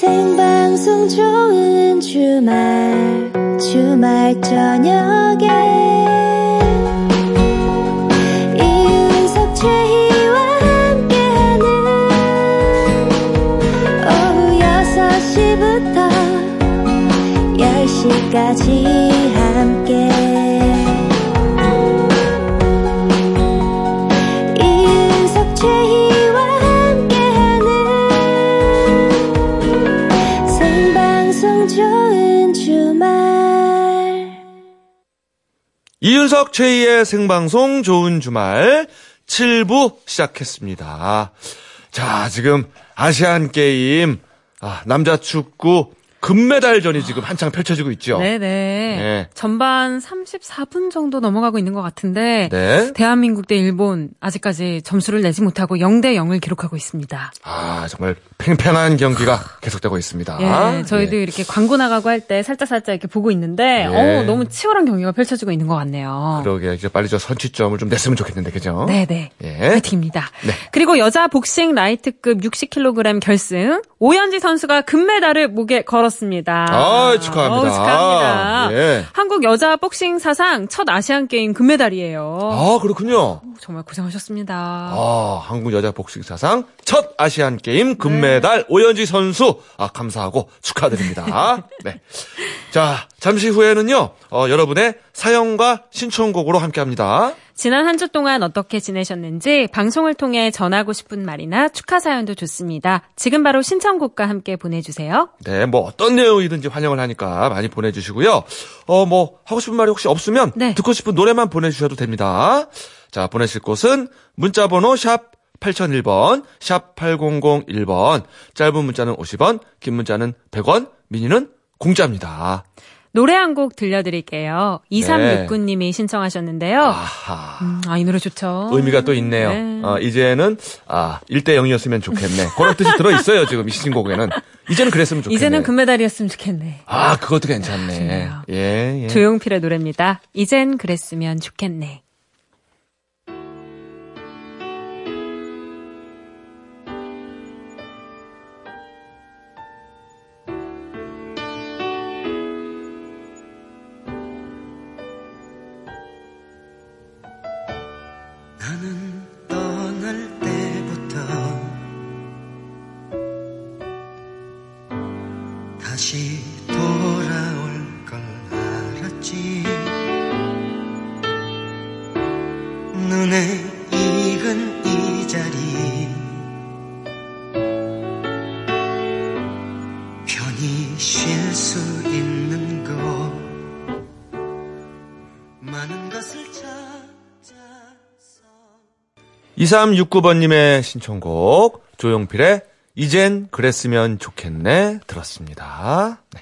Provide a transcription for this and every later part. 생방송 좋은 주말 저녁에 이윤석 최희와 함께하는 오후 6시부터 10시까지 함께 이윤석 최희의 생방송 좋은 주말 7부 시작했습니다. 자, 지금 아시안게임 남자 축구 금메달전이 지금 한창 펼쳐지고 있죠. 네네. 네. 전반 34분 정도 넘어가고 있는 것 같은데 네. 대한민국 대 일본 아직까지 점수를 내지 못하고 0대 0을 기록하고 있습니다. 아 정말 팽팽한 경기가 계속되고 있습니다. 예, 저희도 네. 이렇게 광고 나가고 할 때 살짝살짝 이렇게 보고 있는데 네. 너무 치열한 경기가 펼쳐지고 있는 것 같네요. 그러게 이제 빨리 저 선취점을 좀 냈으면 좋겠는데 그죠? 네네. 예. 화이팅입니다. 네. 그리고 여자 복싱 라이트급 60kg 결승 오연지 선수가 금메달을 목에 걸었습니다. 아, 축하합니다. 축하합니다. 아, 예. 한국 여자 복싱 사상 첫 아시안 게임 금메달이에요. 아, 그렇군요. 정말 고생하셨습니다. 아, 한국 여자 복싱 사상 첫 아시안 게임 금메달 네. 오현지 선수 감사하고 축하드립니다. 네. 자, 잠시 후에는요. 여러분의 사연과 신청곡으로 함께합니다. 지난 한 주 동안 어떻게 지내셨는지 방송을 통해 전하고 싶은 말이나 축하 사연도 좋습니다. 지금 바로 신청곡과 함께 보내주세요. 네, 뭐 어떤 내용이든지 환영을 하니까 많이 보내주시고요. 뭐 하고 싶은 말이 혹시 없으면 네. 듣고 싶은 노래만 보내주셔도 됩니다. 자, 보내실 곳은 문자번호 샵 8001번, 샵 8001번, 짧은 문자는 50원, 긴 문자는 100원, 미니는 공짜입니다. 노래 한 곡 들려드릴게요. 2369님이 네. 신청하셨는데요. 이 노래 좋죠. 의미가 또 있네요. 네. 이제는 1대 0이었으면 좋겠네. 그런 뜻이 들어있어요. 지금 이 신곡에는. 이제는 그랬으면 좋겠네. 이제는 금메달이었으면 좋겠네. 아 그것도 괜찮네. 예, 예. 조용필의 노래입니다. 이젠 그랬으면 좋겠네. 이 369번님의 신청곡 조용필의 이젠 그랬으면 좋겠네 들었습니다. 네.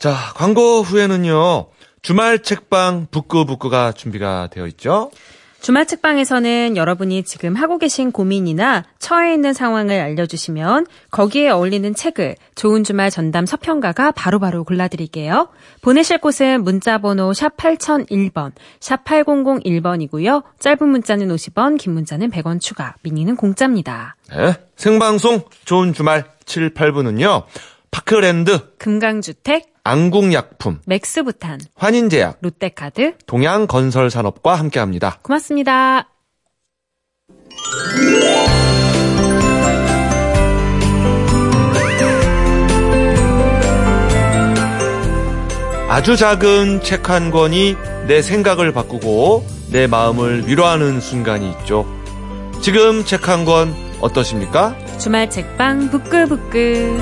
자 광고 후에는요 주말 책방 북구북구가 준비가 되어 있죠. 주말 책방에서는 여러분이 지금 하고 계신 고민이나 처해 있는 상황을 알려주시면 거기에 어울리는 책을 좋은 주말 전담 서평가가 바로바로 골라드릴게요. 보내실 곳은 문자번호 샵 8001번, 샵 8001번이고요. 짧은 문자는 50원, 긴 문자는 100원 추가, 미니는 공짜입니다. 네, 생방송 좋은 주말 7, 8분은요. 파크랜드, 금강주택, 안국약품, 맥스부탄, 환인제약, 롯데카드, 동양건설산업과 함께합니다. 고맙습니다. 아주 작은 책 한 권이 내 생각을 바꾸고 내 마음을 위로하는 순간이 있죠. 지금 책 한 권 어떠십니까? 주말 책방 북구북구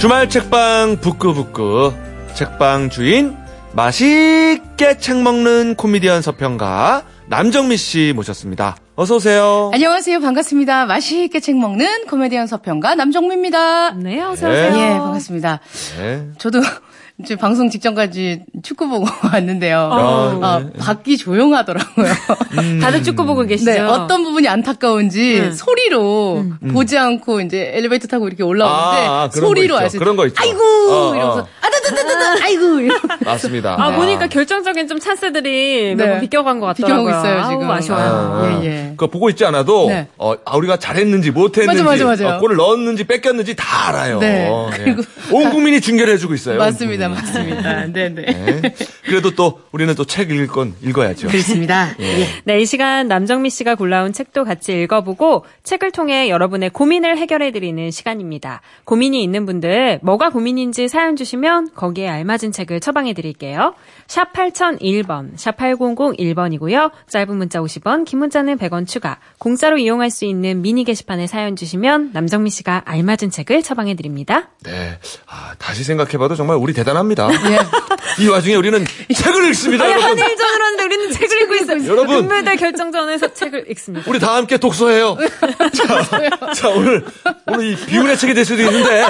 주말 책방 북구북구 책방 주인 맛있게 책 먹는 코미디언 서평가 남정미 씨 모셨습니다. 어서 오세요. 안녕하세요. 반갑습니다. 맛있게 책 먹는 코미디언 서평가 남정미입니다. 네, 어서 오세요. 네, 반갑습니다. 네. 저도 이제 방송 직전까지 축구 보고 왔는데요. 네. 밖이 조용하더라고요. 다들 축구 보고 계시죠? 네, 어떤 부분이 안타까운지 소리로 보지 않고 이제 엘리베이터 타고 이렇게 올라오는데 소리로 아시죠? 그런 거 있죠. 아이고 이러면서 아다다다다 아이고 이러고. 맞습니다. 아, 보니까 결정적인 좀 찬스들이 네. 매번 비껴간 것 같더라고요. 비껴가고 있어요 지금. 아우, 아쉬워요. 예, 예. 그거 보고 있지 않아도 네. 우리가 잘했는지 못했는지 맞아. 골을 넣었는지 뺏겼는지 다 알아요. 네. 그리고 네. 온 국민이 중계를 해주고 있어요. 맞습니다. 네네. 네. 그래도 또 우리는 또 책 읽을 건 읽어야죠. 그렇습니다. 예. 네, 이 시간 남정미 씨가 골라온 책도 같이 읽어보고 책을 통해 여러분의 고민을 해결해드리는 시간입니다. 고민이 있는 분들 뭐가 고민인지 사연 주시면 거기에 알맞은 책을 처방해드릴게요. 샵 8001번, 샵 8001번이고요. 짧은 문자 50원, 긴 문자는 100원 추가. 공짜로 이용할 수 있는 미니 게시판에 사연 주시면 남정미 씨가 알맞은 책을 처방해드립니다. 네. 아, 다시 생각해봐도 정말 우리 대단합니다. 예. 이 와중에 우리는 책을 읽습니다. 한일전을 하는데 우리는 책을 읽고 있어요. 여러분. 금메달 결정전에서 책을 읽습니다. 우리 다 함께 독서해요. 자, 오늘 이 비운의 책이 될 수도 있는데.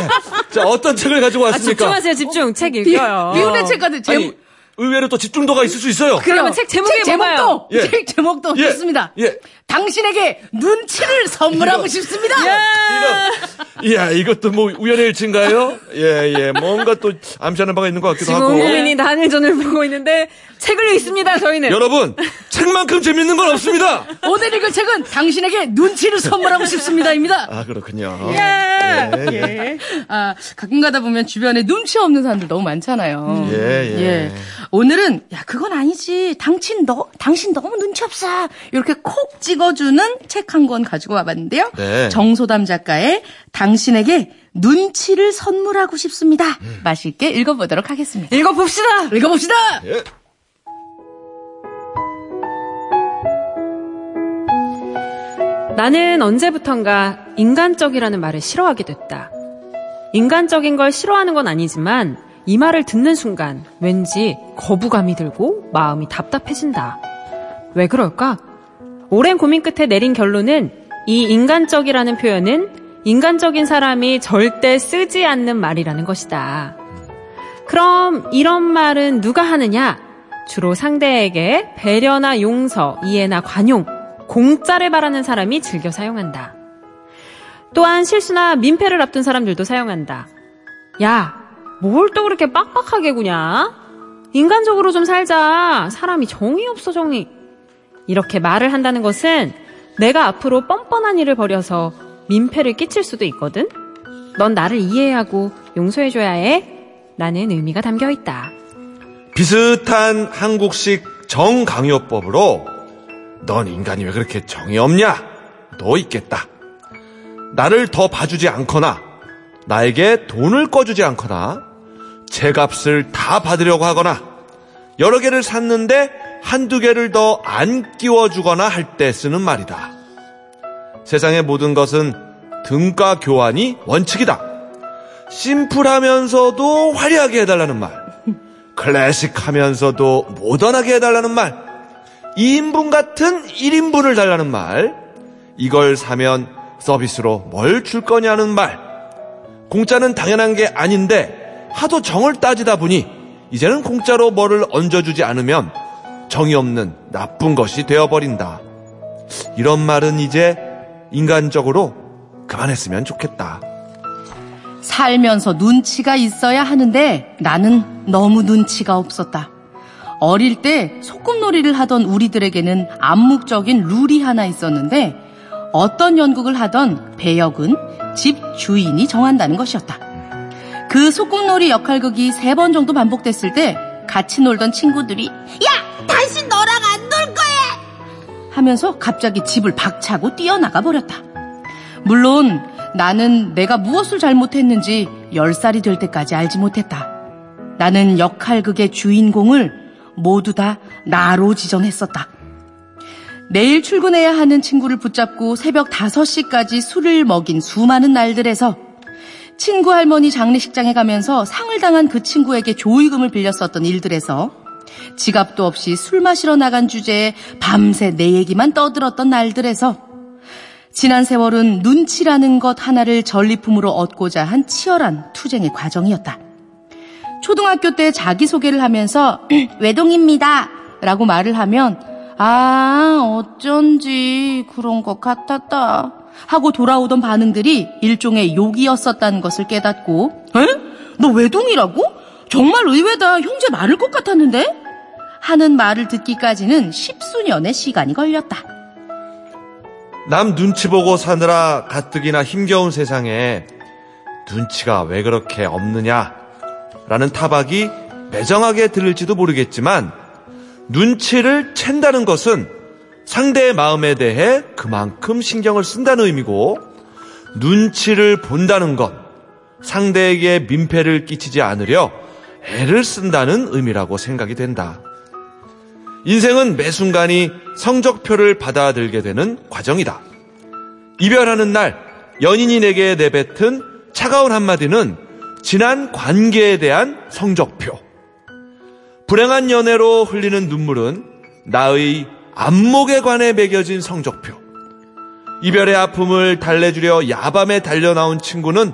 자, 어떤 책을 가지고 왔습니까? 집중하세요, 집중. 책 읽어요. 비운의 책 같은 제목. 의외로 또 집중도가 있을 수 있어요. 그러면 책 제목이 뭐예요? 책 제목도 좋습니다. 예. 당신에게 눈치를 선물하고 싶습니다. 예. 이야, 이것도 뭐 우연의 일치인가요? 예. 뭔가 또 암시하는 바가 있는 것 같기도 하고. 지금 국민이 한일전을 보고 있는데 책을 읽습니다. 저희는. 여러분, 책만큼 재밌는 건 없습니다. 오늘 읽을 책은 당신에게 눈치를 선물하고 싶습니다입니다. 아, 그렇군요. 예. 아, 가끔 가다 보면 주변에 눈치 없는 사람들 너무 많잖아요. 예. 오늘은 야 그건 아니지 당신 너무 눈치 없어 이렇게 콕 찍어주는 책 한 권 가지고 와봤는데요. 네. 정소담 작가의 당신에게 눈치를 선물하고 싶습니다. 맛있게 읽어보도록 하겠습니다. 읽어봅시다. 예. 나는 언제부턴가 인간적이라는 말을 싫어하게 됐다. 인간적인 걸 싫어하는 건 아니지만 이 말을 듣는 순간 왠지 거부감이 들고 마음이 답답해진다. 왜 그럴까? 오랜 고민 끝에 내린 결론은 이 인간적이라는 표현은 인간적인 사람이 절대 쓰지 않는 말이라는 것이다. 그럼 이런 말은 누가 하느냐? 주로 상대에게 배려나 용서, 이해나 관용, 공짜를 바라는 사람이 즐겨 사용한다. 또한 실수나 민폐를 앞둔 사람들도 사용한다. 야! 뭘 또 그렇게 빡빡하게 구냐? 인간적으로 좀 살자. 사람이 정이 없어, 정이. 이렇게 말을 한다는 것은 내가 앞으로 뻔뻔한 일을 벌여서 민폐를 끼칠 수도 있거든. 넌 나를 이해하고 용서해줘야 해. 라는 의미가 담겨있다. 비슷한 한국식 정강요법으로 넌 인간이 왜 그렇게 정이 없냐? 너 있겠다. 나를 더 봐주지 않거나 나에게 돈을 꺼주지 않거나 제 값을 다 받으려고 하거나 여러 개를 샀는데 한두 개를 더 안 끼워주거나 할 때 쓰는 말이다. 세상의 모든 것은 등가 교환이 원칙이다. 심플하면서도 화려하게 해달라는 말, 클래식하면서도 모던하게 해달라는 말, 2인분 같은 1인분을 달라는 말, 이걸 사면 서비스로 뭘 줄 거냐는 말, 공짜는 당연한 게 아닌데 하도 정을 따지다 보니 이제는 공짜로 뭐를 얹어주지 않으면 정이 없는 나쁜 것이 되어버린다. 이런 말은 이제 인간적으로 그만했으면 좋겠다. 살면서 눈치가 있어야 하는데 나는 너무 눈치가 없었다. 어릴 때 소꿉놀이를 하던 우리들에게는 암묵적인 룰이 하나 있었는데 어떤 연극을 하던 배역은 집 주인이 정한다는 것이었다. 그 소꿉놀이 역할극이 3번 정도 반복됐을 때 같이 놀던 친구들이 야! 다시 너랑 안 놀 거야! 하면서 갑자기 집을 박차고 뛰어나가 버렸다. 물론 나는 내가 무엇을 잘못했는지 10살이 될 때까지 알지 못했다. 나는 역할극의 주인공을 모두 다 나로 지정했었다. 내일 출근해야 하는 친구를 붙잡고 새벽 5시까지 술을 먹인 수많은 날들에서 친구 할머니 장례식장에 가면서 상을 당한 그 친구에게 조의금을 빌렸었던 일들에서 지갑도 없이 술 마시러 나간 주제에 밤새 내 얘기만 떠들었던 날들에서 지난 세월은 눈치라는 것 하나를 전리품으로 얻고자 한 치열한 투쟁의 과정이었다. 초등학교 때 자기소개를 하면서 외동입니다 라고 말을 하면 아 어쩐지 그런 것 같았다 하고 돌아오던 반응들이 일종의 욕이었었다는 것을 깨닫고 에? 너 외동이라고? 정말 의외다 형제 많을 것 같았는데? 하는 말을 듣기까지는 십수년의 시간이 걸렸다. 남 눈치 보고 사느라 가뜩이나 힘겨운 세상에 눈치가 왜 그렇게 없느냐라는 타박이 매정하게 들릴지도 모르겠지만 눈치를 챈다는 것은 상대의 마음에 대해 그만큼 신경을 쓴다는 의미고 눈치를 본다는 것, 상대에게 민폐를 끼치지 않으려 애를 쓴다는 의미라고 생각이 된다. 인생은 매 순간이 성적표를 받아들게 되는 과정이다. 이별하는 날 연인이 내게 내뱉은 차가운 한마디는 지난 관계에 대한 성적표. 불행한 연애로 흘리는 눈물은 나의 안목에 관해 매겨진 성적표. 이별의 아픔을 달래주려 야밤에 달려나온 친구는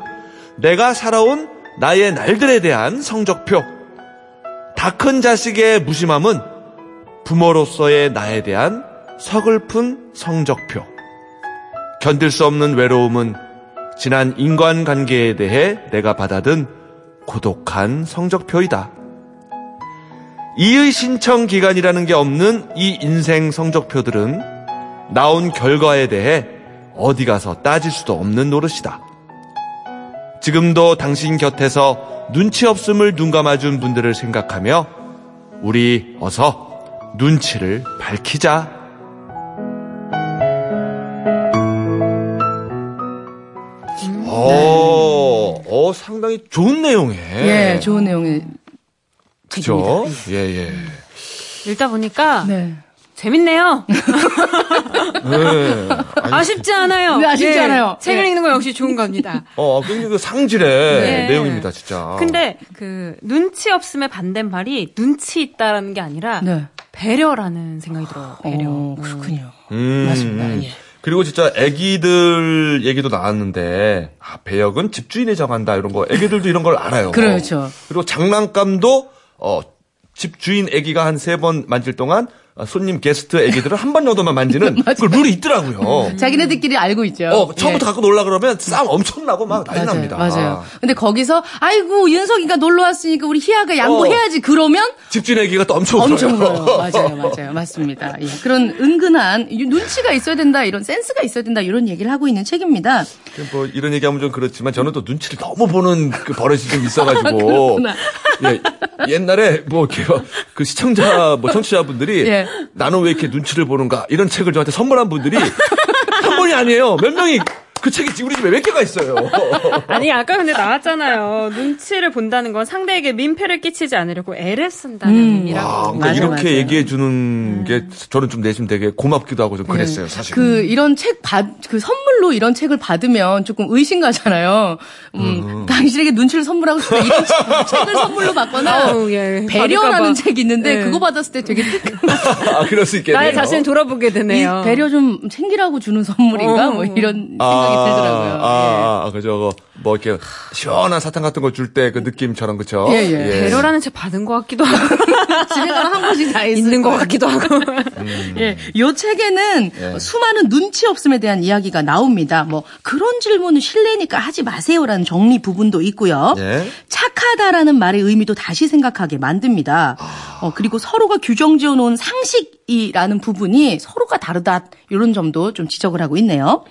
내가 살아온 나의 날들에 대한 성적표. 다 큰 자식의 무심함은 부모로서의 나에 대한 서글픈 성적표. 견딜 수 없는 외로움은 지난 인간관계에 대해 내가 받아든 고독한 성적표이다. 이의 신청 기간이라는 게 없는 이 인생 성적표들은 나온 결과에 대해 어디 가서 따질 수도 없는 노릇이다. 지금도 당신 곁에서 눈치 없음을 눈 감아준 분들을 생각하며 우리 어서 눈치를 밝히자. 상당히 좋은 내용에. 예, 좋은 내용에. 그죠? 예. 읽다 보니까. 네. 재밌네요. 네, 아쉽지 않아요. 네, 아쉽지 않아요. 책을 읽는 거 역시 좋은 겁니다. 굉장히 그 상질의 내용입니다, 진짜. 근데 그 눈치 없음의 반대말이 눈치 있다라는 게 아니라 배려라는 생각이 들어요. 배려. 그렇군요. 맞습니다. 예. 그리고 진짜 애기들 얘기도 나왔는데 배역은 집주인이 정한다 이런 거 애기들도 이런 걸 알아요. 그렇죠. 그리고 장난감도 집주인 애기가 한 3번 만질 동안 손님 게스트 애기들을 한 번 정도만 만지는 그 룰이 있더라고요. 자기네들끼리 알고 있죠. 처음부터 갖고 놀라 그러면 싸움 엄청나고 막 난리 납니다. 맞아요. 근데 거기서 아이고 윤석이가 놀러 왔으니까 우리 희아가 양보해야지 그러면 집주인 애기가 또 엄청 울어요. 맞아요. 맞습니다. 예. 그런 은근한 눈치가 있어야 된다 이런 센스가 있어야 된다 이런 얘기를 하고 있는 책입니다. 뭐 이런 얘기하면 좀 그렇지만 저는 또 눈치를 너무 보는 그 버릇이 좀 있어가지고 예. 옛날에 뭐 그 시청자 뭐 청취자분들이 예. 나는 왜 이렇게 눈치를 보는가 이런 책을 저한테 선물한 분들이 한 분이 아니에요. 몇 명이 그 책이 우리 집에 몇 개가 있어요. 아니 아까 근데 나왔잖아요. 눈치를 본다는 건 상대에게 민폐를 끼치지 않으려고 애를 쓴다는 의미라고. 그러니까 이렇게 얘기해 주는 게 저는 좀 내심 되게 고맙기도 하고 좀 그랬어요. 사실. 그 이런 책 그 선물로 이런 책을 받으면 조금 의심가잖아요. 당신에게 눈치를 선물하고 싶다 이런 책을 선물로 받거나 배려라는 책이 있는데 그거 받았을 때 되게 그럴 수 있겠네요. 나의 자신을 돌아보게 되네요. 이 배려 좀 챙기라고 주는 선물인가 뭐 이런 생각이 들더라고요. 그죠. 뭐 이렇게 시원한 사탕 같은 거 줄 때 그 느낌처럼 그렇죠. 예. 배려라는 책 받은 것 같기도 하고 집에 가면 한 권씩 다 있는 것 같기도 하고. 예, 요 책에는 수많은 눈치 없음에 대한 이야기가 나옵니다. 뭐 그런 질문은 실례니까 하지 마세요라는 정리 부분도 있고요. 착하다라는 말의 의미도 다시 생각하게 만듭니다. 그리고 서로가 규정 지어놓은 상식이라는 부분이 서로가 다르다 이런 점도 좀 지적을 하고 있네요.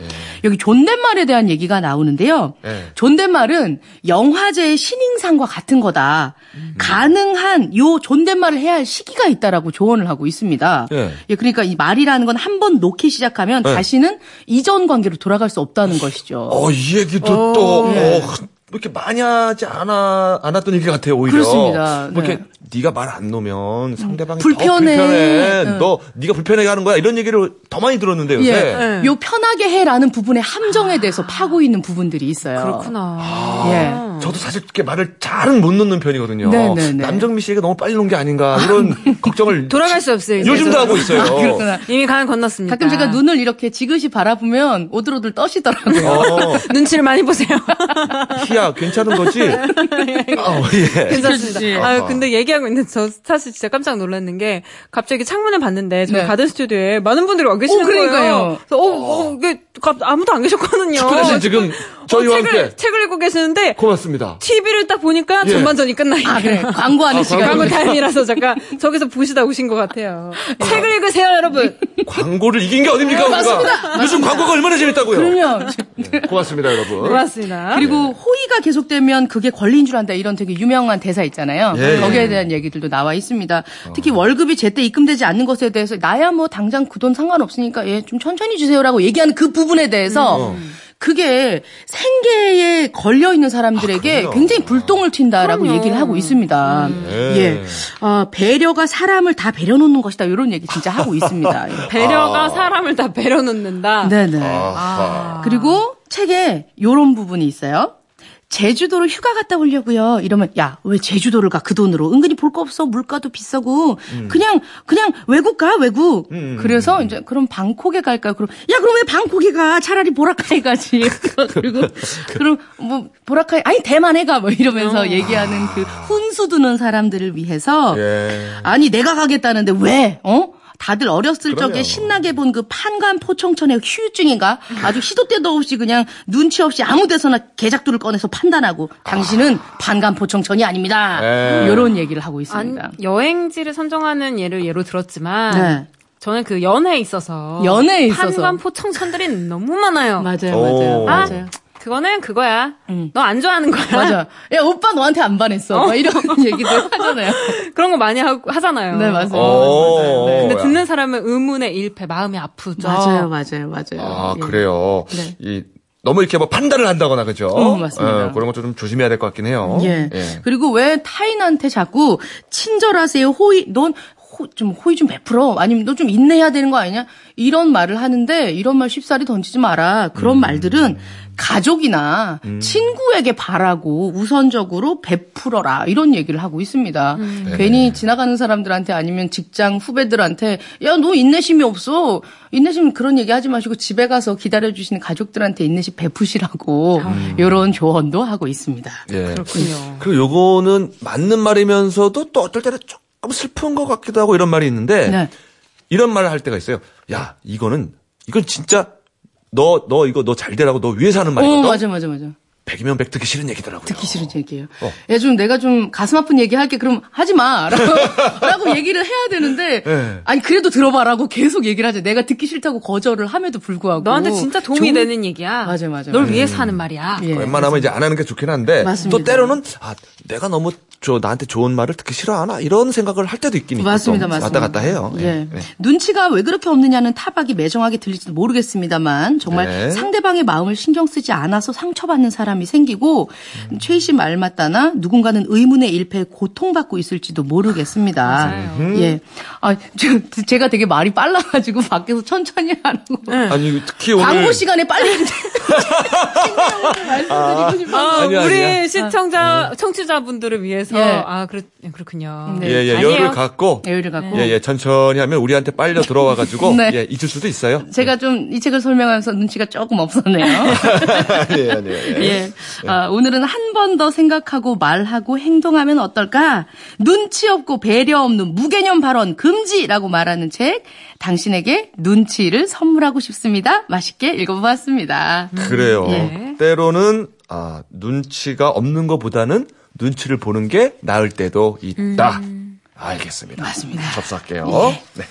여기 존댓말에 대한 얘기가 나오는데요. 존댓말은 영화제의 신인상과 같은 거다. 가능한 요 존댓말을 해야 할 시기가 있다라고 조언을 하고 있습니다. 그러니까 이 말이라는 건 한 번 놓기 시작하면 다시는 이전 관계로 돌아갈 수 없다는 것이죠. 이 얘기도 또 이렇게 많이 하지 않았던 얘기 같아요, 오히려. 그렇습니다. 뭐 이렇게 네가 말 안 놓으면 상대방이 더 불편해. 너 네가 불편하게 하는 거야. 이런 얘기를 더 많이 들었는데 요새. 요 편하게 해라는 부분의 함정에 대해서 파고 있는 부분들이 있어요. 그렇구나. 저도 사실 그렇게 말을 잘은 못 넣는 편이거든요. 네네네. 남정미 씨가 너무 빨리 놓은 게 아닌가 이런 걱정을 돌아갈 수 없어요. 이제. 요즘도 하고 있어요. 아, 그렇구나. 이미 간 건넜습니다. 가끔 제가 눈을 이렇게 지그시 바라보면 오들오들 떠시더라고요. 눈치를 많이 보세요. 희야 괜찮은 거지? 예. 괜찮습니다. 아 근데 얘기하고 있는데 저 사실 진짜 깜짝 놀랐는 게 갑자기 창문을 봤는데 저희 네. 가든 스튜디오에 많은 분들이 와 계시는 거예요. 그래서 아무도 안 계셨거든요. 그 대신 지금 저희와 함께 책을 읽고 계시는데 고맙습니다. TV를 딱 보니까 예. 전반전이 끝나 있네요. 아, 그래. 광고 하는 시간. 광고 타임이라서 잠깐 저기서 보시다 오신 것 같아요. 책을 읽으세요, 여러분. 광고를 이긴 게 어딥니까? 맞습니다. 요즘 광고가 얼마나 재밌다고요. 그럼요. 네. 고맙습니다, 여러분. 고맙습니다. 그리고 네. 호의가 계속되면 그게 권리인 줄 안다 이런 되게 유명한 대사 있잖아요. 예. 거기에 대한 얘기들도 나와 있습니다. 특히 월급이 제때 입금되지 않는 것에 대해서 나야 뭐 당장 그 돈 상관없으니까 예, 좀 천천히 주세요라고 얘기하는 그 부분에 대해서 그게 생계에 걸려 있는 사람들에게 굉장히 불똥을 튄다라고 그럼요. 얘기를 하고 있습니다. 예, 배려가 사람을 다 배려놓는 것이다 이런 얘기 진짜 하고 있습니다. 예. 배려가 사람을 다 배려놓는다. 네네. 그리고 책에 이런 부분이 있어요. 제주도를 휴가 갔다 오려고요. 이러면 야, 왜 제주도를 가? 그 돈으로 은근히 볼 거 없어. 물가도 비싸고 그냥 외국 가 외국. 그래서 이제 그럼 방콕에 갈까요? 그럼 야, 그럼 왜 방콕에 가? 차라리 보라카이 가지. 그리고 그럼 뭐 보라카이 아니 대만에 가 뭐 이러면서 얘기하는 그 훈수 두는 사람들을 위해서 예. 아니 내가 가겠다는데 왜? 다들 어렸을 그럼요. 적에 신나게 본 그 판관 포청천의 휴유증인가 아주 시도 때도 없이 그냥 눈치 없이 아무 데서나 개작두를 꺼내서 판단하고 당신은 판관 포청천이 아닙니다. 이런 얘기를 하고 있습니다. 여행지를 선정하는 예로 들었지만 저는 그 연애에 있어서 판관 포청천들이 너무 많아요. 맞아요. 그거는 그거야. 너 안 좋아하는 거야. 맞아. 야, 오빠 너한테 안 반했어. 막 이런 얘기들 하잖아요. 그런 거 많이 하잖아요. 네, 맞아요. 네. 근데 듣는 사람은 의문에 일패, 마음이 아프죠. 맞아요. 아, 그래요. 네. 너무 이렇게 뭐 판단을 한다거나 그죠? 맞습니다. 그런 것도 좀 조심해야 될 것 같긴 해요. 예. 그리고 왜 타인한테 자꾸 친절하세요, 호의, 넌 좀 호의 좀 베풀어. 아니면 너 좀 인내해야 되는 거 아니냐? 이런 말을 하는데 이런 말 쉽사리 던지지 마라. 그런 말들은 가족이나 친구에게 바라고 우선적으로 베풀어라. 이런 얘기를 하고 있습니다. 괜히 지나가는 사람들한테 아니면 직장 후배들한테 야, 너 인내심이 없어. 인내심 그런 얘기 하지 마시고 집에 가서 기다려주시는 가족들한테 인내심 베푸시라고 이런 조언도 하고 있습니다. 예. 그렇군요. 그리고 요거는 맞는 말이면서도 또 어떨 때는 조금 슬픈 것 같기도 하고 이런 말이 있는데 이런 말을 할 때가 있어요. 야, 이건 진짜 너 이거 너 잘 되라고 너 위해서 하는 말이거든. 맞아. 100이면 100 듣기 싫은 얘기더라고요. 듣기 싫은 얘기예요. 야, 좀 내가 좀 가슴 아픈 얘기 할게. 그럼 하지 마. 라고 얘기를 해야 되는데 아니 그래도 들어봐라고 계속 얘기를 하죠. 내가 듣기 싫다고 거절을 함에도 불구하고 너한테 진짜 도움이 되는 얘기야. 맞아. 널 위해서 하는 말이야. 예, 웬만하면 이제 안 하는 게 좋긴 한데 맞습니다. 또 때로는 내가 너무 나한테 좋은 말을 듣기 싫어하나 이런 생각을 할 때도 있긴 있고 맞습니다. 왔다 갔다 해요. 예. 눈치가 왜 그렇게 없느냐는 타박이 매정하게 들릴지도 모르겠습니다만 정말 상대방의 마음을 신경 쓰지 않아서 상처받는 사람이 생기고 최희 씨 말 맞다나 누군가는 의문의 일패에 고통받고 있을지도 모르겠습니다. 예, 제가 되게 말이 빨라가지고 밖에서 천천히 하라고. 아니 특히 오늘 광고 시간에 빨리. 말씀드리고 싶어요. 우리 시청자 청취자분들을 위해서. 그렇군요. 네. 예, 여유를 갖고. 예, 천천히 하면 우리한테 빨려 들어와가지고 잊을 수도 있어요. 제가 좀 이 책을 설명하면서 눈치가 조금 없었네요. 오늘은 한 번 더 생각하고 말하고 행동하면 어떨까? 눈치 없고 배려 없는 무개념 발언 금지라고 말하는 책. 당신에게 눈치를 선물하고 싶습니다. 맛있게 읽어보았습니다. 그래요. 때로는 눈치가 없는 것보다는 눈치를 보는 게 나을 때도 있다. 알겠습니다. 맞습니다. 접수할게요. 네.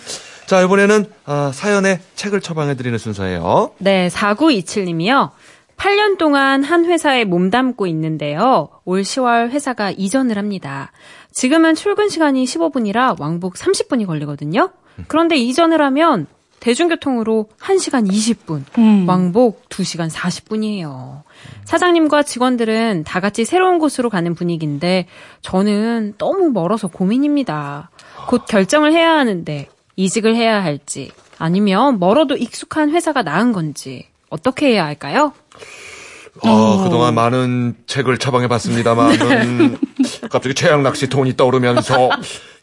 자, 이번에는 사연의 책을 처방해드리는 순서예요. 네, 4927님이요. 8년 동안 한 회사에 몸담고 있는데요. 올 10월 회사가 이전을 합니다. 지금은 출근 시간이 15분이라 왕복 30분이 걸리거든요. 그런데 이전을 하면 대중교통으로 1시간 20분, 왕복 2시간 40분이에요. 사장님과 직원들은 다 같이 새로운 곳으로 가는 분위기인데 저는 너무 멀어서 고민입니다. 곧 결정을 해야 하는데 이직을 해야 할지 아니면 멀어도 익숙한 회사가 나은 건지 어떻게 해야 할까요? 그동안 많은 책을 처방해봤습니다만 갑자기 최양 낚시 돈이 떠오르면서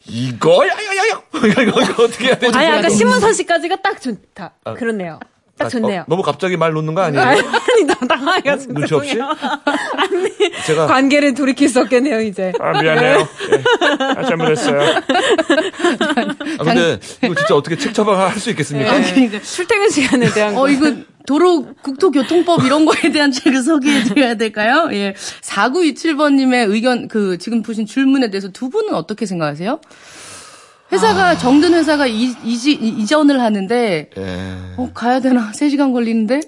이거 이거 어떻게 해야 되지? 아니 아까 신문사실까지가 딱 좋다. 아, 그렇네요. 딱 좋네요. 너무 갑자기 말 놓는 거 아니에요? 아니 당황해가지고 눈치 없이? 아니 제가 관계를 돌이킬 수 없겠네요 이제. 아 미안해요. 네. 아, 잘못했어요. 아 근데 이거 진짜 어떻게 책 처방할 수 있겠습니까? 네. 아, 그러니까. 출퇴근 시간에 대한 거. 이거 도로국토교통법 이런 거에 대한 책을 소개해드려야 될까요? 예. 4927번님의 의견, 지금 보신 질문에 대해서 두 분은 어떻게 생각하세요? 정든 회사가 이전을 하는데, 예. 가야 되나? 3시간 걸리는데?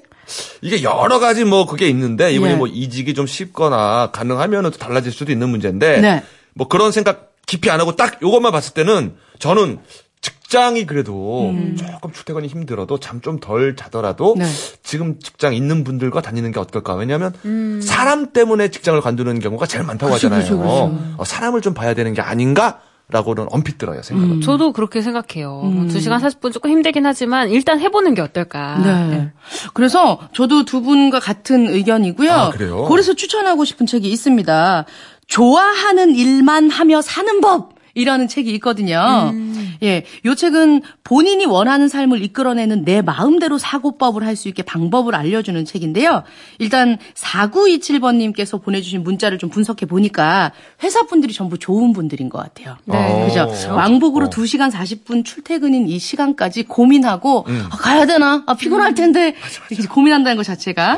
이게 여러 가지 그게 있는데, 이번에 이직이 좀 쉽거나 가능하면 또 달라질 수도 있는 문제인데, 네. 그런 생각 깊이 안 하고 딱 요것만 봤을 때는 저는 직장이 그래도 조금 출퇴근이 힘들어도 잠 좀 덜 자더라도 지금 직장 있는 분들과 다니는 게 어떨까? 왜냐하면 사람 때문에 직장을 관두는 경우가 제일 많다고 하잖아요. 그치. 사람을 좀 봐야 되는 게 아닌가라고는 언뜻 들어요. 생각은. 저도 그렇게 생각해요. 2시간 40분 조금 힘들긴 하지만 일단 해보는 게 어떨까. 네. 그래서 저도 두 분과 같은 의견이고요. 아, 그래요? 그래서 추천하고 싶은 책이 있습니다. 좋아하는 일만 하며 사는 법! 이라는 책이 있거든요. 예, 요 책은 본인이 원하는 삶을 이끌어내는 내 마음대로 사고법을 할 수 있게 방법을 알려주는 책인데요. 일단 4927번님께서 보내주신 문자를 좀 분석해 보니까 회사분들이 전부 좋은 분들인 것 같아요. 네. 그죠? 왕복으로 2시간 40분 출퇴근인 이 시간까지 고민하고 가야 되나? 피곤할 텐데 맞아. 고민한다는 것 자체가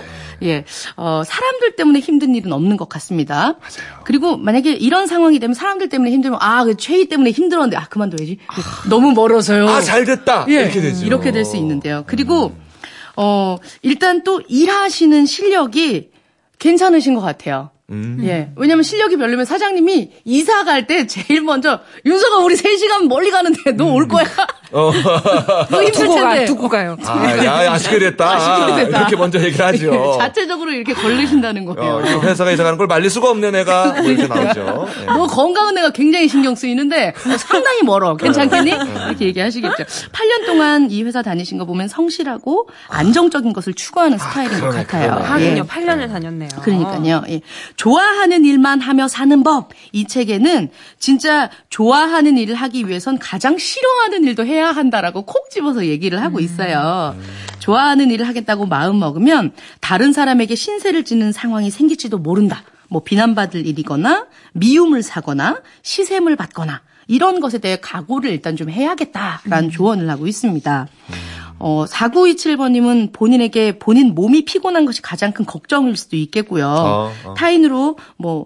사람들 때문에 힘든 일은 없는 것 같습니다. 맞아요. 그리고 만약에 이런 상황이 되면 사람들 때문에 힘들면 최희 때문에 힘들었는데 그만둬야지. 너무 멀어서요. 잘됐다. 예, 이렇게 되죠. 이렇게 될 수 있는데요. 그리고 일단 또 일하시는 실력이 괜찮으신 것 같아요. 예, 왜냐면 실력이 별로면 사장님이 이사 갈 때 제일 먼저 윤서가 우리 3시간 멀리 가는데 너 올 거야. 너 힘들 텐데. 두고 가요. 아쉽게 됐다. 이렇게 먼저 얘기를 하죠. 자체적으로 이렇게 걸리신다는 거예요. 회사가 이사 가는 걸 말릴 수가 없는 애가 뭐 이렇게 나오죠. 네. 너 건강은 애가 굉장히 신경 쓰이는데 상당히 멀어. 괜찮겠니? 이렇게 얘기하시겠죠. 8년 동안 이 회사 다니신 거 보면 성실하고 안정적인 것을 추구하는 스타일인 것 같아요. 하긴요. 8년을 다녔네요. 그러니까요. 예. 좋아하는 일만 하며 사는 법. 이 책에는 진짜 좋아하는 일을 하기 위해선 가장 싫어하는 일도 해야 한다라고 콕 집어서 얘기를 하고 있어요. 좋아하는 일을 하겠다고 마음 먹으면 다른 사람에게 신세를 지는 상황이 생길지도 모른다. 비난받을 일이거나 미움을 사거나 시샘을 받거나 이런 것에 대해 각오를 일단 좀 해야겠다라는 조언을 하고 있습니다. 4927번님은 본인에게 본인 몸이 피곤한 것이 가장 큰 걱정일 수도 있겠고요. 타인으로 너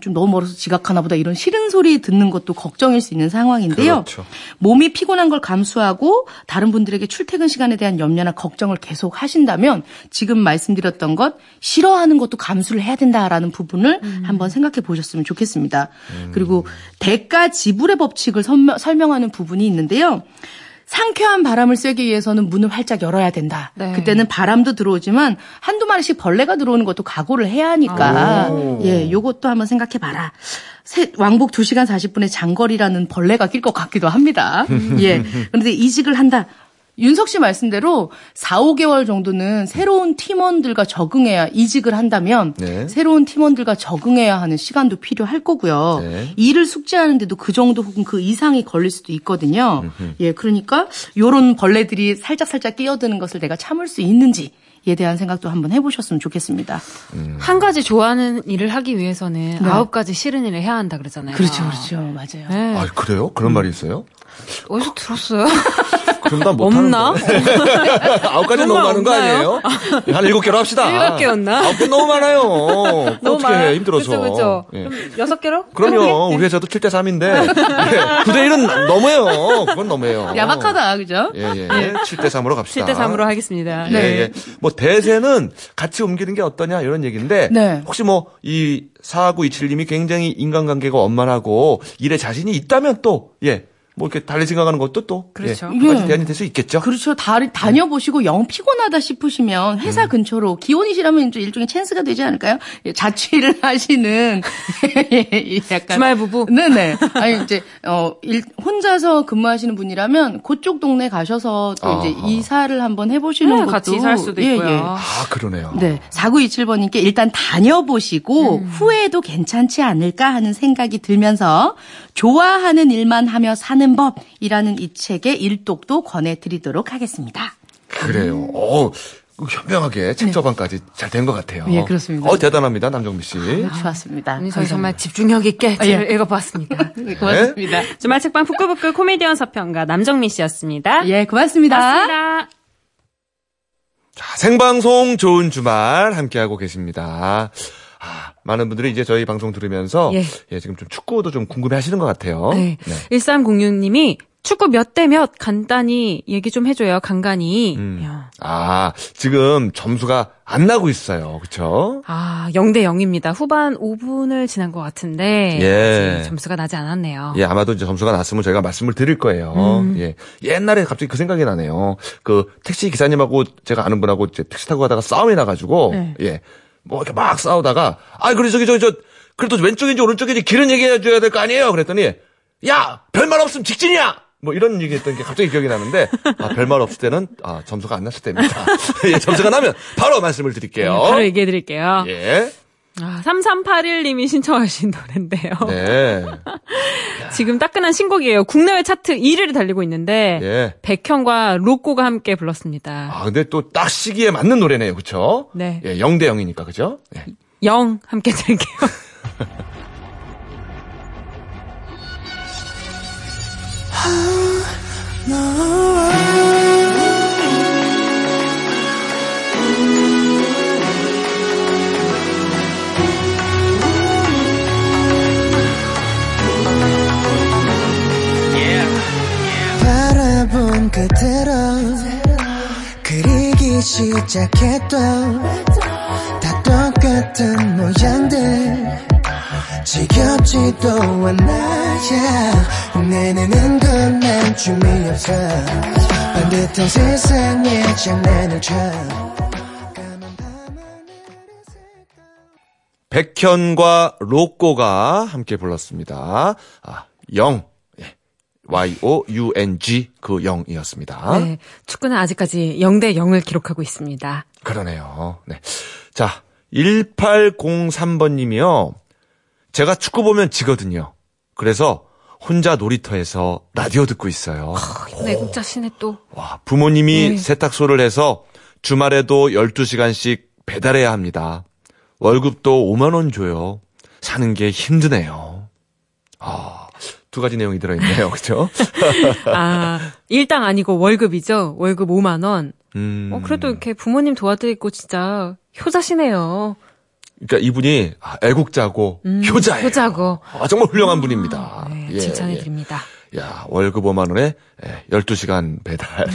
좀 너무 멀어서 지각하나 보다 이런 싫은 소리 듣는 것도 걱정일 수 있는 상황인데요. 그렇죠. 몸이 피곤한 걸 감수하고 다른 분들에게 출퇴근 시간에 대한 염려나 걱정을 계속 하신다면 지금 말씀드렸던 것 싫어하는 것도 감수를 해야 된다라는 부분을 한번 생각해 보셨으면 좋겠습니다. 그리고 대가 지불의 법칙을 설명하는 부분이 있는데요. 상쾌한 바람을 쐬기 위해서는 문을 활짝 열어야 된다. 네. 그때는 바람도 들어오지만 한두 마리씩 벌레가 들어오는 것도 각오를 해야 하니까 요것도 한번 생각해봐라. 왕복 2시간 40분의 장거리라는 벌레가 낄 것 같기도 합니다. 예. 그런데 이직을 한다. 윤석 씨 말씀대로 4, 5개월 정도는 새로운 팀원들과 이직을 한다면 새로운 팀원들과 적응해야 하는 시간도 필요할 거고요. 네. 일을 숙지하는데도 그 정도 혹은 그 이상이 걸릴 수도 있거든요. 예, 그러니까 이런 벌레들이 살짝살짝 끼어드는 것을 내가 참을 수 있는지 에 대한 생각도 한번 해보셨으면 좋겠습니다. 한 가지 좋아하는 일을 하기 위해서는 9가지 싫은 일을 해야 한다 그러잖아요. 그렇죠. 맞아요. 네. 아, 그래요? 그런 말이 있어요? 어디서 들었어요? 그럼 난 못하는데. 없나? 9가지 너무 많은 거 아니에요? 한 7개로 합시다. 7개였나? 9개 너무 많아요. 어떻게 해, 힘들어서. 그렇죠. 예. 그럼 6개로? 그럼요. 우리 회사도 7대3인데. 예. 9대1은 너무해요. 그건 너무해요. 야박하다. 그죠? 예. 7대3으로 갑시다. 7대3으로 하겠습니다. 네. 예. 대세는 같이 옮기는 게 어떠냐 이런 얘기인데 혹시 이 4927님이 굉장히 인간관계가 원만하고 일에 자신이 있다면 또 뭐 이렇게 달리 생각하는 것도 또 그렇죠. 예, 한 가지 대안이 될 수 있겠죠. 그렇죠. 다녀보시고 영 피곤하다 싶으시면 회사 근처로 기온이시라면 이제 일종의 찬스가 되지 않을까요? 예, 자취를 하시는 약간 주말 부부. 네네. 아니 이제 혼자서 근무하시는 분이라면 그쪽 동네 가셔서 또 아하. 이제 이사를 한번 해보시는 것도 같이 이사할 수도 있고요. 예, 예. 아 그러네요. 네. 4927번님께 일단 다녀보시고 후회도 괜찮지 않을까 하는 생각이 들면서 좋아하는 일만 하며 사는 법이라는 이 책의 일독도 권해드리도록 하겠습니다. 그래요. 현명하게 책 저반까지 네. 잘 된 것 같아요. 예, 그렇습니다. 대단합니다, 남정미 씨. 좋았습니다. 저희 정말 집중력 있게 잘 읽어봤습니다. 네. 고맙습니다. 네. 주말 책방 북구북구 코미디언 서평가 남정미 씨였습니다. 예, 고맙습니다. 고맙습니다. 자, 생방송 좋은 주말 함께하고 계십니다. 많은 분들이 이제 저희 방송 들으면서 예, 지금 좀 축구도 좀 궁금해하시는 것 같아요. 네. 네. 1306님이 축구 몇 대 몇 간단히 얘기 좀 해줘요. 간간히. 아 지금 점수가 안 나고 있어요. 그렇죠? 아 0대 0입니다. 후반 5분을 지난 것 같은데 예. 점수가 나지 않았네요. 예 아마도 이제 점수가 났으면 저희가 말씀을 드릴 거예요. 예 옛날에 갑자기 그 생각이 나네요. 그 택시 기사님하고 제가 아는 분하고 이제 택시 타고 가다가 싸움이 나가지고 네. 예. 뭐 이렇게 막 싸우다가 그래 저기 그래도 왼쪽인지 오른쪽인지 길은 얘기해 줘야 될 거 아니에요. 그랬더니 야 별말 없으면 직진이야. 뭐 이런 얘기했던 게 갑자기 기억이 나는데 별말 없을 때는 점수가 안 났을 때입니다. 예, 점수가 나면 바로 말씀을 드릴게요. 네, 바로 얘기해 드릴게요. 예. 3381님이 신청하신 노래인데요. 네. 지금 따끈한 신곡이에요. 국내외 차트 1위를 달리고 있는데 예. 백현과 로꼬가 함께 불렀습니다. 아 근데 또 딱 시기에 맞는 노래네요. 그렇죠? 네. 예, 0대 0이니까 그렇죠? 예. 0 함께 들게요. 그대로 그리기 시작했던 다 똑같은 모양들 지겹지도 않아 혼내는 건 난 춤이 없어 반듯한 세상에 장난을 쳐 백현과 로꼬가 함께 불렀습니다. 영 Y-O-U-N-G 그 0이었습니다. 네, 축구는 아직까지 0대 0을 기록하고 있습니다. 그러네요. 네, 자 1803번님이요. 제가 축구 보면 지거든요. 그래서 혼자 놀이터에서 라디오 듣고 있어요. 애국자시네 또. 와, 부모님이 세탁소를 해서 주말에도 12시간씩 배달해야 합니다. 월급도 5만 원 줘요. 사는 게 힘드네요. 두 가지 내용이 들어있네요. 그렇죠? 일당 아니고 월급이죠. 월급 5만 원. 그래도 이렇게 부모님 도와드리고 진짜 효자시네요. 그러니까 이분이 애국자고 효자예요. 효자고. 정말 훌륭한 분입니다. 네, 예, 칭찬해드립니다. 예. 야, 월급 5만 원에 12시간 배달.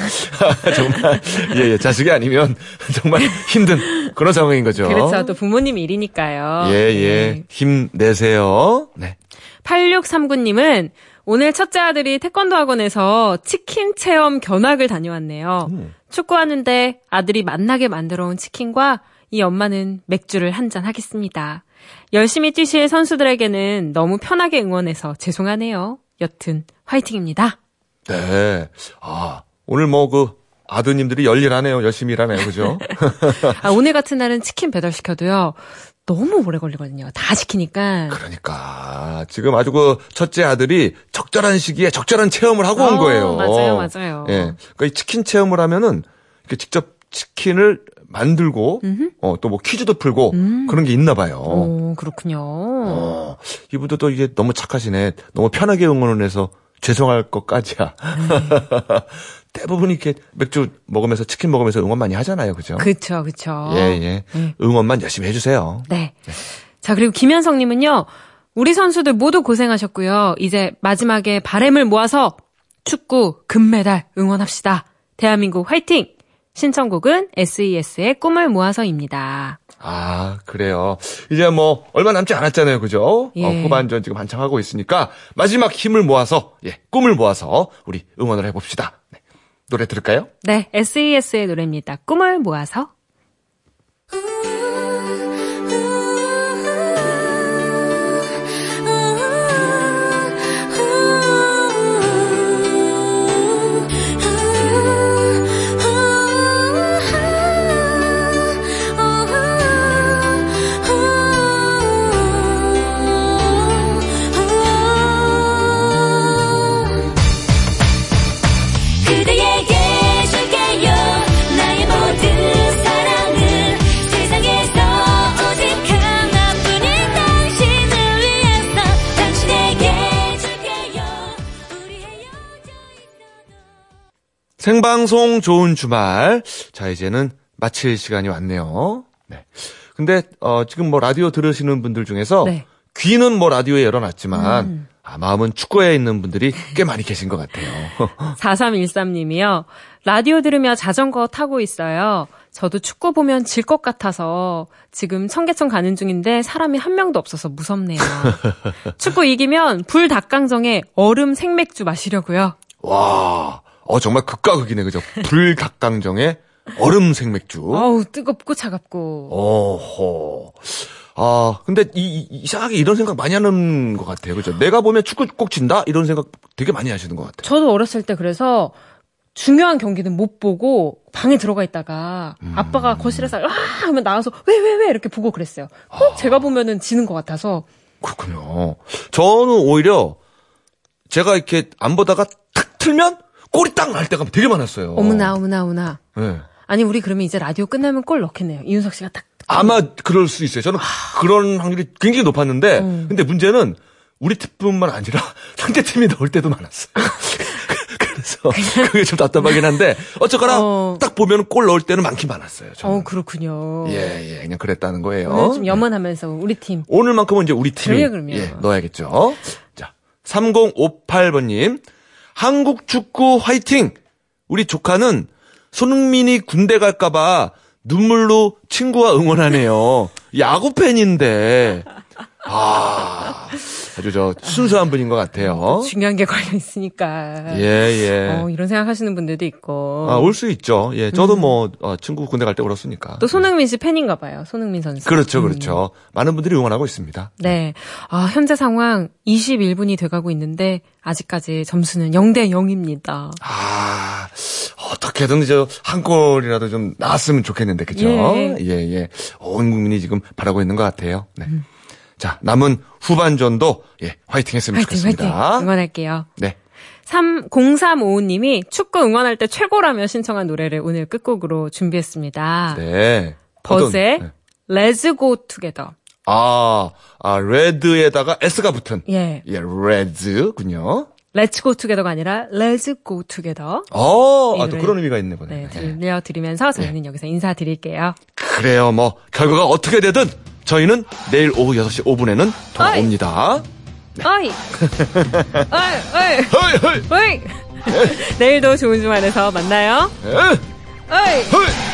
정말 예, 자식이 아니면 정말 힘든 그런 상황인 거죠. 그렇죠. 또 부모님 일이니까요. 예. 네. 힘내세요. 네. 8639님은 오늘 첫째 아들이 태권도 학원에서 치킨 체험 견학을 다녀왔네요. 축구하는데 아들이 맛나게 만들어온 치킨과 이 엄마는 맥주를 한잔 하겠습니다. 열심히 뛰실 선수들에게는 너무 편하게 응원해서 죄송하네요. 여튼 화이팅입니다. 네. 오늘 아드님들이 열일하네요. 열심히 일하네요. 그죠? 오늘 같은 날은 치킨 배달시켜도요. 너무 오래 걸리거든요. 다 시키니까. 그러니까 지금 아주 첫째 아들이 적절한 시기에 적절한 체험을 하고 온 거예요. 맞아요. 예, 그러니까 이 치킨 체험을 하면은 이렇게 직접 치킨을 만들고 또 뭐 퀴즈도 풀고 그런 게 있나 봐요. 그렇군요. 이분도 또 이게 너무 착하시네. 너무 편하게 응원을 해서 죄송할 것까지야. 대부분 이렇게 맥주 먹으면서 치킨 먹으면서 응원 많이 하잖아요. 그죠? 그렇죠. 예. 응원만 열심히 해주세요. 네. 자, 그리고 김현성 님은요. 우리 선수들 모두 고생하셨고요. 이제 마지막에 바램을 모아서 축구 금메달 응원합시다. 대한민국 화이팅! 신청곡은 SES의 꿈을 모아서입니다. 아, 그래요. 이제 뭐 얼마 남지 않았잖아요. 그죠? 예. 후반전 지금 한참 하고 있으니까 마지막 힘을 모아서, 예, 꿈을 모아서 우리 응원을 해봅시다. 네. 노래 들을까요? 네, SES의 노래입니다. 꿈을 모아서. 생방송 좋은 주말. 자, 이제는 마칠 시간이 왔네요. 네. 근데, 지금 뭐 라디오 들으시는 분들 중에서 네. 귀는 뭐 라디오에 열어놨지만, 마음은 축구에 있는 분들이 꽤 많이 계신 것 같아요. 4313님이요. 라디오 들으며 자전거 타고 있어요. 저도 축구 보면 질 것 같아서 지금 청계천 가는 중인데 사람이 한 명도 없어서 무섭네요. 축구 이기면 불닭강정에 얼음 생맥주 마시려고요. 와. 정말 극과 극이네, 그죠? 불닭강정에 얼음 생맥주. 어우, 뜨겁고 차갑고. 어허. 아, 근데 이상하게 이런 생각 많이 하는 것 같아요, 그죠? 내가 보면 축구 꼭 진다? 이런 생각 되게 많이 하시는 것 같아요. 저도 어렸을 때 그래서 중요한 경기는 못 보고 방에 들어가 있다가 아빠가 거실에서 와! 하면 나와서 왜? 이렇게 보고 그랬어요. 꼭 제가 보면은 지는 것 같아서. 그렇군요. 저는 오히려 제가 이렇게 안 보다가 탁 틀면 골이 딱 날 때가 되게 많았어요. 어머나. 네. 아니, 우리 그러면 이제 라디오 끝나면 골 넣겠네요. 이윤석 씨가 딱. 아마 그럴 수 있어요. 저는 그런 확률이 굉장히 높았는데, 근데 문제는 우리 팀뿐만 아니라 상대 팀이 넣을 때도 많았어요. 그래서 그게 좀 답답하긴 한데, 어쨌거나 딱 보면 골 넣을 때는 많긴 많았어요. 저는. 그렇군요. 예, 그냥 그랬다는 거예요. 좀 염원하면서 우리 팀. 오늘만큼은 이제 우리 팀이 예, 넣어야겠죠. 자, 3058번님. 한국 축구 화이팅! 우리 조카는 손흥민이 군대 갈까봐 눈물로 친구와 응원하네요. 야구팬인데. 아주 순수한 분인 것 같아요. 중요한 게 걸려있으니까. 예. 이런 생각하시는 분들도 있고. 올 수 있죠. 예. 저도 친구 군대 갈 때 울었으니까. 또 손흥민 씨 팬인가 봐요. 손흥민 선수. 그렇죠. 많은 분들이 응원하고 있습니다. 네. 아, 현재 상황 21분이 돼가고 있는데, 아직까지 점수는 0대 0입니다. 아, 어떻게든 이제 한 골이라도 좀 나왔으면 좋겠는데, 그죠? 예. 온 국민이 지금 바라고 있는 것 같아요. 네. 자, 남은 후반전도 화이팅 했으면 좋겠습니다. 화이팅. 응원할게요. 네. 0355님이 축구 응원할 때 최고라며 신청한 노래를 오늘 끝곡으로 준비했습니다. 네. 버즈의 Let's Go Together. 아, 레드에다가 S가 붙은. 예, 레드군요. Let's Go Together가 아니라 Let's Go Together. 또 그런 의미가 있네 보네. 네, 들려드리면서 저희는 여기서 인사드릴게요. 그래요, 결과가 어떻게 되든 저희는 내일 오후 6시 5분에는 돌아옵니다. 어이! 어이! 내일도 좋은 주말에서 만나요. 어이!